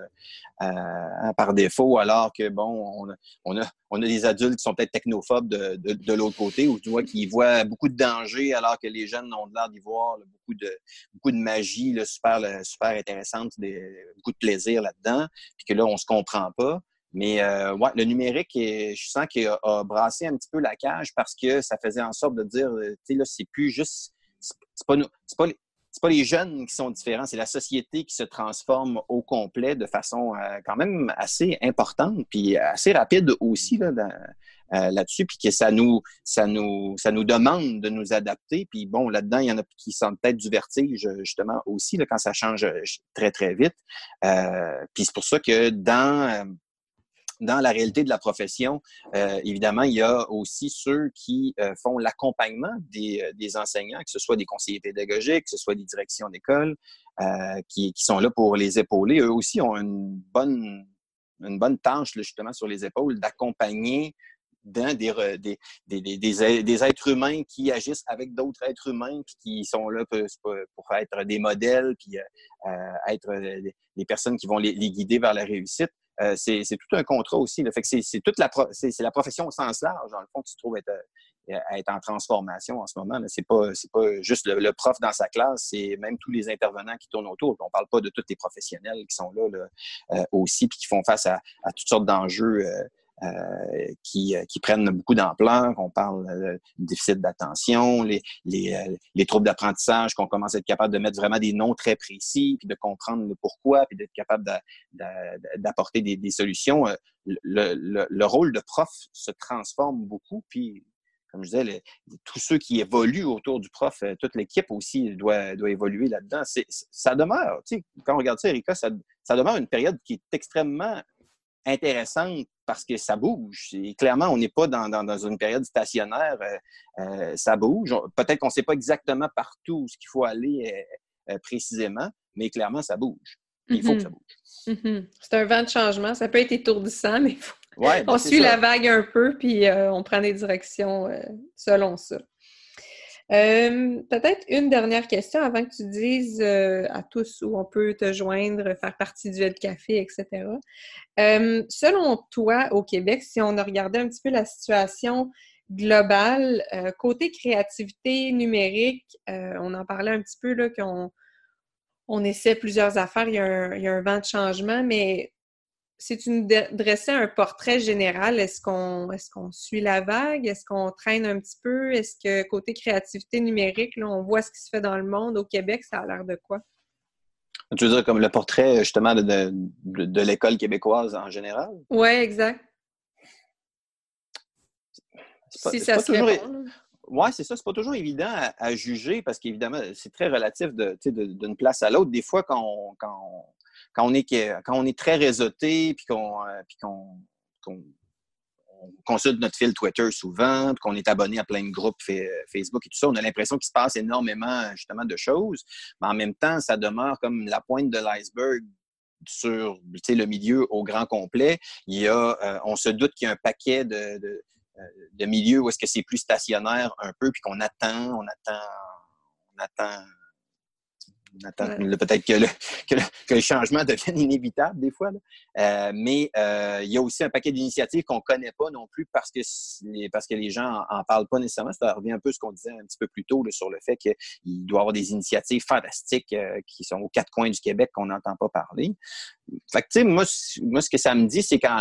euh, par défaut, alors que, bon, on, on, a, on a des adultes qui sont peut-être technophobes de, de, de l'autre côté, ou tu vois, qui voient beaucoup de dangers, alors que les jeunes ont de l'air d'y voir là, beaucoup, de, beaucoup de magie là, super, là, super intéressante, des, beaucoup de plaisir là-dedans, puis que là, on se comprend pas. Mais euh, ouais, le numérique, est, je sens qu'il a, a brassé un petit peu la cage parce que ça faisait en sorte de dire, tu sais, là, c'est plus juste, c'est, c'est pas nous, c'est pas les, c'est pas les jeunes qui sont différents, c'est la société qui se transforme au complet de façon euh, quand même assez importante, puis assez rapide aussi là, dans, euh, là-dessus, puis que ça nous, ça nous, ça nous demande de nous adapter. Puis bon, là-dedans, il y en a qui sentent peut-être du vertige justement aussi là, quand ça change très très vite. Euh, puis c'est pour ça que dans Dans la réalité de la profession, euh, évidemment, il y a aussi ceux qui euh, font l'accompagnement des, euh, des enseignants, que ce soit des conseillers pédagogiques, que ce soit des directions d'école, euh, qui, qui sont là pour les épauler. Eux aussi ont une bonne, une bonne tâche là, justement sur les épaules d'accompagner dans des, des, des, des, des êtres humains qui agissent avec d'autres êtres humains puis qui sont là pour, pour être des modèles puis euh, être des personnes qui vont les, les guider vers la réussite. Euh, c'est, c'est tout un contrat aussi. Fait que c'est, c'est toute la pro- c'est, c'est la profession au sens large, dans le fond, qui se trouve être, être en transformation en ce moment. Là. C'est pas, c'est pas juste le, le prof dans sa classe, c'est même tous les intervenants qui tournent autour. On parle pas de tous les professionnels qui sont là, là euh, aussi, puis qui font face à, à toutes sortes d'enjeux euh, Euh, qui, euh, qui prennent beaucoup d'ampleur. On parle euh, du déficit d'attention, les, les, euh, les troubles d'apprentissage, qu'on commence à être capable de mettre vraiment des noms très précis, puis de comprendre le pourquoi, puis d'être capable d'a, d'a, d'apporter des, des solutions. Euh, le, le, le rôle de prof se transforme beaucoup, puis comme je disais, le, tous ceux qui évoluent autour du prof, euh, toute l'équipe aussi doit, doit évoluer là-dedans. C'est, ça demeure, tu sais, quand on regarde ça, Erika, ça, ça demeure une période qui est extrêmement intéressante parce que ça bouge. Et clairement, on n'est pas dans, dans, dans une période stationnaire. Euh, euh, ça bouge. Peut-être qu'on ne sait pas exactement partout où il faut aller euh, euh, précisément, mais clairement, ça bouge. Il mm-hmm. faut que ça bouge. Mm-hmm. C'est un vent de changement. Ça peut être étourdissant, mais faut... ouais, ben, on suit ça. La vague un peu, puis euh, on prend des directions euh, selon ça. Euh, peut-être une dernière question avant que tu dises euh, à tous où on peut te joindre, faire partie du Ed Café, et cetera. Euh, selon toi, au Québec, si on a regardé un petit peu la situation globale, euh, côté créativité numérique, euh, on en parlait un petit peu, là, qu'on on essaie plusieurs affaires, il y a un, il y a un vent de changement, mais si tu nous dressais un portrait général, est-ce qu'on, est-ce qu'on suit la vague? Est-ce qu'on traîne un petit peu? Est-ce que côté créativité numérique, là, on voit ce qui se fait dans le monde? Au Québec, ça a l'air de quoi? Tu veux dire comme le portrait, justement, de, de, de l'école québécoise en général? Oui, exact. C'est pas, si c'est ça pas se toujours... répond, là. Oui, c'est ça. C'est pas toujours évident à, à juger parce qu'évidemment, c'est très relatif de, de, d'une place à l'autre. Des fois, quand on... Quand on... Quand on, est, quand on est très réseauté, puis qu'on, euh, puis qu'on, qu'on on consulte notre fil Twitter souvent, puis qu'on est abonné à plein de groupes fait, Facebook et tout ça, on a l'impression qu'il se passe énormément, justement, de choses. Mais en même temps, ça demeure comme la pointe de l'iceberg sur le milieu au grand complet. Il y a, euh, on se doute qu'il y a un paquet de, de, de milieux où est-ce que c'est plus stationnaire un peu, puis qu'on attend, on attend, on attend... Attends, ouais. Peut-être que le, que, le, que le changement devienne inévitable des fois. Là. Euh, mais euh, il y a aussi un paquet d'initiatives qu'on ne connaît pas non plus parce que, parce que les gens n'en parlent pas nécessairement. Ça revient un peu à ce qu'on disait un petit peu plus tôt là, sur le fait qu'il doit y avoir des initiatives fantastiques euh, qui sont aux quatre coins du Québec qu'on n'entend pas parler. Fait que, tu sais, moi, moi, ce que ça me dit, c'est quand...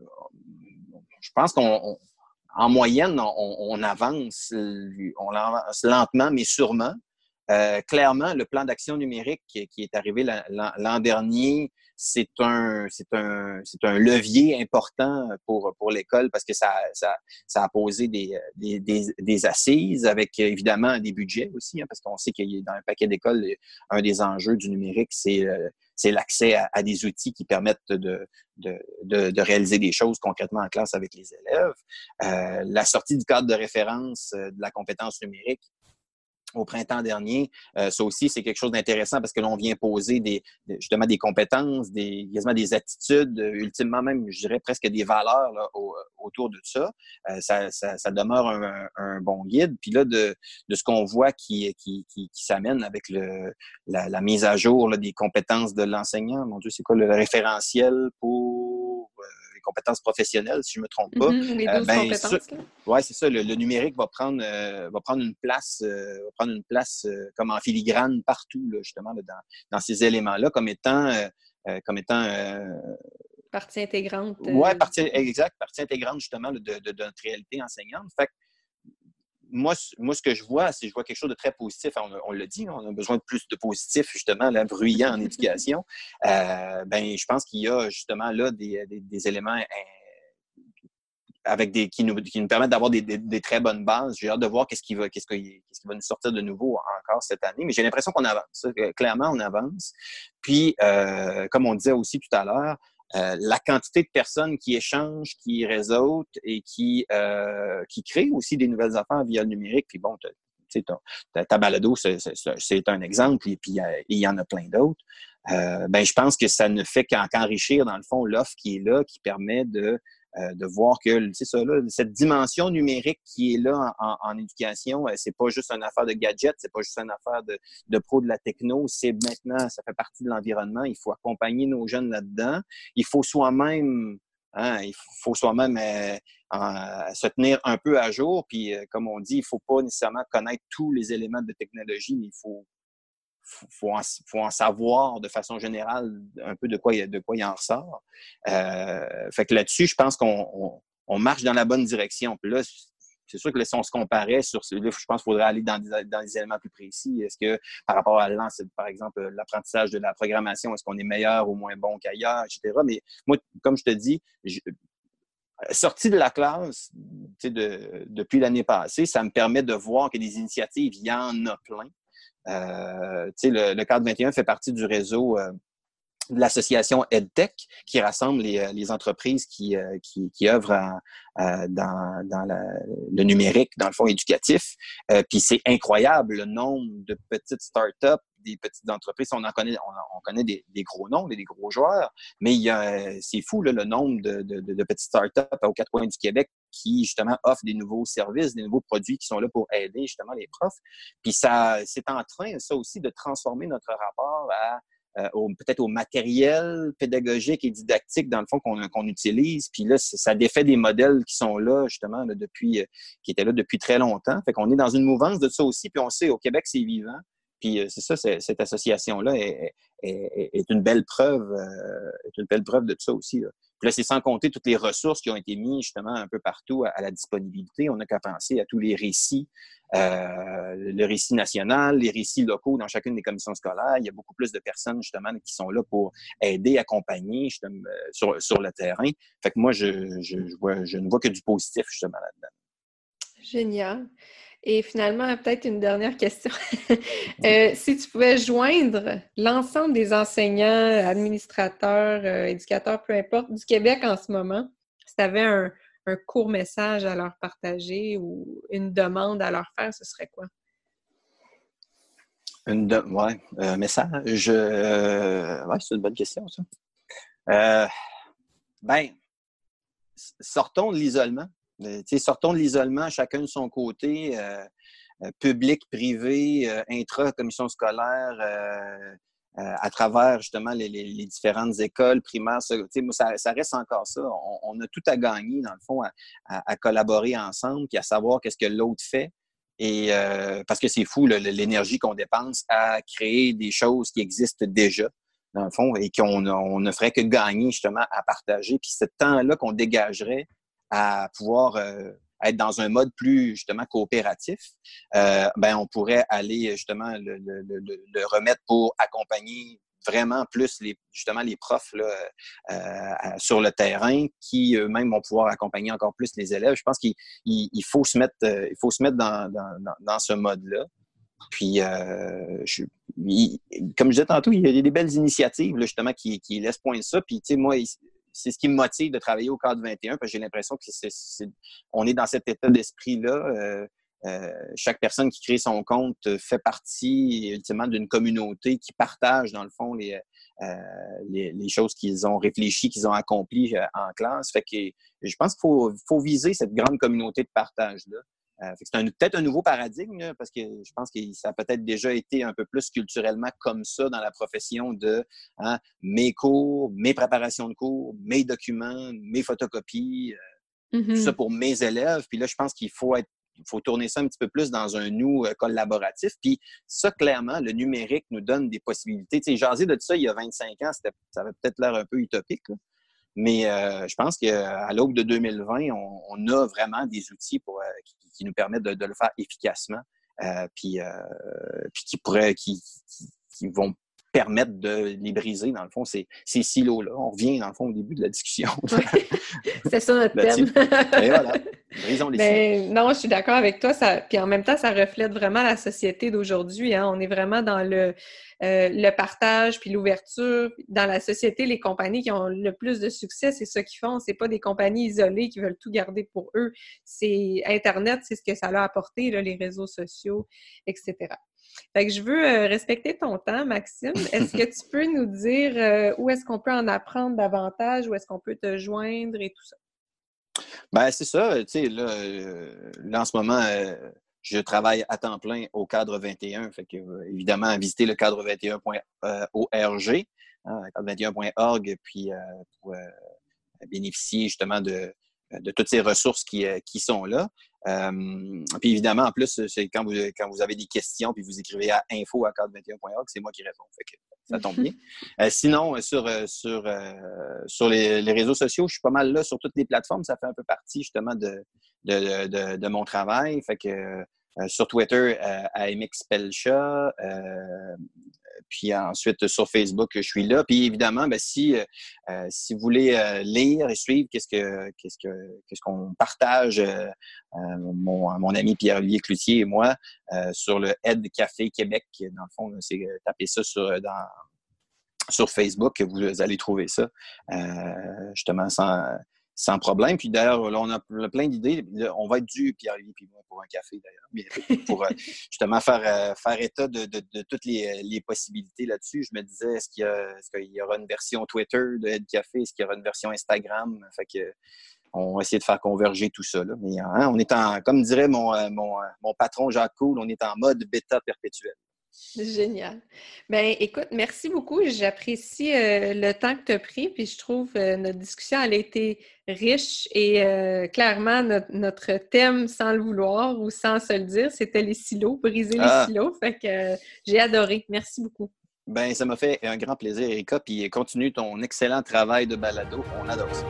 Euh, je pense qu'on... On, en moyenne, on, on avance, on avance lentement, mais sûrement. Euh, clairement, le plan d'action numérique qui, qui est arrivé la, la, l'an dernier, c'est un, c'est un, c'est un levier important pour, pour l'école parce que ça, ça, ça a posé des, des, des, des assises avec évidemment des budgets aussi, hein, parce qu'on sait qu'il y a dans un paquet d'écoles, un des enjeux du numérique, c'est, c'est l'accès à, à des outils qui permettent de, de, de, de réaliser des choses concrètement en classe avec les élèves. Euh, la sortie du cadre de référence de la compétence numérique au printemps dernier, euh, ça aussi, c'est quelque chose d'intéressant parce que l'on vient poser des, justement des compétences, des, quasiment des attitudes, ultimement même, je dirais presque des valeurs là, au, autour de ça. Euh, ça, ça. Ça demeure un, un bon guide. Puis là, de, de ce qu'on voit qui, qui, qui, qui s'amène avec le, la, la mise à jour là, des compétences de l'enseignant, mon Dieu, c'est quoi le référentiel pour... Euh, compétences professionnelles, si je ne me trompe pas. Mm-hmm, les douze euh, ben, compétences. Ça, ouais, c'est ça. Le, le numérique va prendre, euh, va prendre une place, euh, va prendre une place euh, comme en filigrane partout, là, justement, là, dans, dans ces éléments-là, comme étant, euh, euh, comme étant euh, partie intégrante. Euh... Oui, partie, exact, partie intégrante justement de, de, de notre réalité enseignante. Fait que moi, moi, ce que je vois, c'est que je vois quelque chose de très positif. On, on l'a dit, on a besoin de plus de positif, justement, là, bruyant en éducation. Euh, ben, je pense qu'il y a justement là des, des, des éléments euh, avec des, qui, nous, qui nous permettent d'avoir des, des, des très bonnes bases. J'ai hâte de voir qu'est-ce qui va, qu'est-ce qui, qu'est-ce qui va nous sortir de nouveau encore cette année. Mais j'ai l'impression qu'on avance. Clairement, on avance. Puis, euh, comme on disait aussi tout à l'heure, Euh, la quantité de personnes qui échangent, qui réseautent et qui, euh, qui créent aussi des nouvelles affaires via le numérique. Puis bon, tu sais, ta balado, c'est, c'est, c'est un exemple et puis il y en a plein d'autres. Euh, ben, je pense que ça ne fait qu'en, qu'enrichir, dans le fond, l'offre qui est là, qui permet de, euh, de voir que, c'est ça, là, cette dimension numérique qui est là en, en, en éducation, c'est pas juste une affaire de gadget, c'est pas juste une affaire de, de pro de la techno, c'est maintenant, ça fait partie de l'environnement, il faut accompagner nos jeunes là-dedans, il faut soi-même, hein, il faut soi-même euh, en, se tenir un peu à jour, puis euh, comme on dit, il faut pas nécessairement connaître tous les éléments de technologie, mais il faut Il faut, faut en savoir de façon générale un peu de quoi, de quoi il en ressort. Euh, fait que là-dessus, je pense qu'on on, on marche dans la bonne direction. Puis là, c'est sûr que là, si on se comparait, sur, là, je pense qu'il faudrait aller dans des, dans des éléments plus précis. Est-ce que par rapport à l'an, par exemple, l'apprentissage de la programmation, est-ce qu'on est meilleur ou moins bon qu'ailleurs, et cetera. Mais moi, comme je te dis, je, sorti de la classe de, depuis l'année passée, ça me permet de voir que des initiatives, il y en a plein. Euh, le, le Cadre vingt et un fait partie du réseau euh, de l'association EdTech qui rassemble les, les entreprises qui, euh, qui, qui œuvrent en, euh, dans, dans la, le numérique, dans le fond éducatif. Euh, Puis c'est incroyable le nombre de petites start-up, des petites entreprises. On en connaît, on, on connaît des, des gros noms, des, des gros joueurs, mais il y a, c'est fou là, le nombre de, de, de petites start-up aux quatre coins du Québec qui, justement, offrent des nouveaux services, des nouveaux produits qui sont là pour aider, justement, les profs. Puis ça, c'est en train, ça aussi, de transformer notre rapport à, euh, au, peut-être au matériel pédagogique et didactique, dans le fond, qu'on, qu'on utilise. Puis là, ça défait des modèles qui sont là, justement, là, depuis, euh, qui étaient là depuis très longtemps. Fait qu'on est dans une mouvance de ça aussi. Puis on sait, au Québec, c'est vivant. Puis c'est ça, c'est, cette association-là est, est, est une belle preuve, euh, est une belle preuve de tout ça aussi, là. Puis là, c'est sans compter toutes les ressources qui ont été mises justement un peu partout à, à la disponibilité. On n'a qu'à penser à tous les récits, euh, le récit national, les récits locaux dans chacune des commissions scolaires. Il y a beaucoup plus de personnes justement qui sont là pour aider, accompagner justement, sur, sur le terrain. Fait que moi, je, je, je, vois, je ne vois que du positif justement là-dedans. Génial. Et finalement, peut-être une dernière question. euh, si tu pouvais joindre l'ensemble des enseignants, administrateurs, euh, éducateurs, peu importe, du Québec en ce moment, si tu avais un, un court message à leur partager ou une demande à leur faire, ce serait quoi? Une de... Ouais, euh, message. Euh... Ouais, c'est une bonne question, ça. Euh... Ben, sortons de l'isolement. T'sais, sortons de l'isolement, chacun de son côté, euh, euh, public, privé, euh, intra, commission scolaire, euh, euh, à travers justement les, les, les différentes écoles primaires. Ça, ça reste encore ça. On, on a tout à gagner, dans le fond, à, à, à collaborer ensemble puis à savoir qu'est-ce que l'autre fait. Et euh, parce que c'est fou, là, l'énergie qu'on dépense à créer des choses qui existent déjà, dans le fond, et qu'on on ne ferait que gagner justement à partager. Puis ce temps-là qu'on dégagerait à pouvoir euh, être dans un mode plus, justement, coopératif, euh, ben on pourrait aller, justement, le, le, le, le remettre pour accompagner vraiment plus, les justement, les profs là, euh, sur le terrain qui, eux-mêmes, vont pouvoir accompagner encore plus les élèves. Je pense qu'il il, il faut se mettre, il faut se mettre dans, dans, dans ce mode-là. Puis, euh, je, il, comme je disais tantôt, il y a des belles initiatives, là, justement, qui, qui laissent pointer ça. Puis, tu sais, moi... Il, c'est ce qui me motive de travailler au Cadre vingt et un parce que j'ai l'impression que c'est, c'est, on est dans cet état d'esprit-là. Euh, euh, chaque personne qui crée son compte fait partie, ultimement, d'une communauté qui partage, dans le fond, les, euh, les, les choses qu'ils ont réfléchies, qu'ils ont accomplies euh, en classe. Fait que je pense qu'il faut, faut viser cette grande communauté de partage-là. Euh, fait que c'est un, peut-être un nouveau paradigme, là, parce que je pense que ça a peut-être déjà été un peu plus culturellement comme ça dans la profession de hein, mes cours, mes préparations de cours, mes documents, mes photocopies, euh, mm-hmm. tout ça pour mes élèves. Puis là, je pense qu'il faut être, faut tourner ça un petit peu plus dans un nous collaboratif. Puis ça, clairement, le numérique nous donne des possibilités. Tu sais, jaser de ça il y a vingt-cinq ans, c'était, ça avait peut-être l'air un peu utopique, là. Mais euh, je pense qu'à l'aube de deux mille vingt, on, on a vraiment des outils pour, euh, qui, qui nous permettent de, de le faire efficacement, euh, puis, euh, puis qui, pourraient, qui, qui, qui vont permettre de les briser, dans le fond, ces, ces silos-là. On revient, dans le fond, au début de la discussion. C'est ça notre thème. Et voilà, brisons les ben, silos. Non, je suis d'accord avec toi. Ça... Puis en même temps, ça reflète vraiment la société d'aujourd'hui. Hein? On est vraiment dans le... Euh, le partage puis l'ouverture. Dans la société, les compagnies qui ont le plus de succès, c'est ça qu'ils font. C'est pas des compagnies isolées qui veulent tout garder pour eux. C'est Internet, c'est ce que ça leur a apporté, là, les réseaux sociaux, et cetera. Fait que je veux euh, respecter ton temps, Maxime. Est-ce que tu peux nous dire euh, où est-ce qu'on peut en apprendre davantage, où est-ce qu'on peut te joindre et tout ça? Ben c'est ça. Tu sais, là, euh, là, en ce moment... Euh... Je travaille à temps plein au Cadre vingt et un, fait que, euh, évidemment, visitez le cadre vingt et un point org, hein, cadre vingt et un point org, puis euh, pour euh, bénéficier justement de, de toutes ces ressources qui, qui sont là. Euh, puis évidemment, en plus, c'est quand vous, quand vous avez des questions, puis vous écrivez à info à cadre vingt et un point org, c'est moi qui réponds, fait que ça tombe bien. Euh, sinon, sur, sur, euh, sur les, les réseaux sociaux, je suis pas mal là sur toutes les plateformes, ça fait un peu partie justement de, de, de, de mon travail, fait que euh, sur Twitter, euh, à mxpelchat, euh, puis ensuite sur Facebook, je suis là. Puis évidemment, bien, si, euh, si vous voulez euh, lire et suivre qu'est-ce que qu'est-ce que qu'est-ce qu'on partage, euh, mon, mon ami Pierre-Hélier Cloutier et moi, euh, sur le Ed Café Québec, dans le fond, c'est euh, taper ça sur dans sur Facebook, vous allez trouver ça euh, justement sans Sans problème. Puis d'ailleurs, là, on a plein d'idées. On va être dû, Pierre-Olivier puis moi, pour un café, d'ailleurs, pour justement faire, faire état de, de, de toutes les, les possibilités là-dessus. Je me disais, est-ce qu'il y a, est-ce qu'il y aura une version Twitter de Ed Café? Est-ce qu'il y aura une version Instagram? Fait que on va essayer de faire converger tout ça, là. Mais hein, on est en, comme dirait mon, mon, mon patron Jacques Cool, on est en mode bêta perpétuel. Génial. Bien, écoute, merci beaucoup. J'apprécie euh, le temps que tu as pris, puis je trouve que euh, notre discussion, elle a été riche et euh, clairement, notre, notre thème, sans le vouloir ou sans se le dire, c'était les silos, briser les ah. silos. Fait que euh, j'ai adoré. Merci beaucoup. Bien, ça m'a fait un grand plaisir, Erika, puis continue ton excellent travail de balado. On adore ça.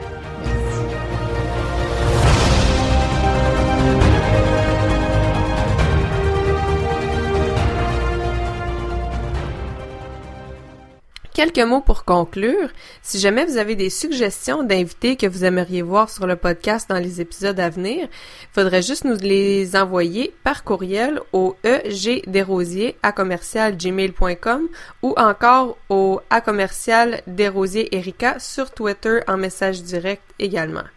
Quelques mots pour conclure. Si jamais vous avez des suggestions d'invités que vous aimeriez voir sur le podcast dans les épisodes à venir, il faudrait juste nous les envoyer par courriel au e g desrosiers arobase commercial gmail point com ou encore au arobase commercial desrosiers Erika sur Twitter en message direct également.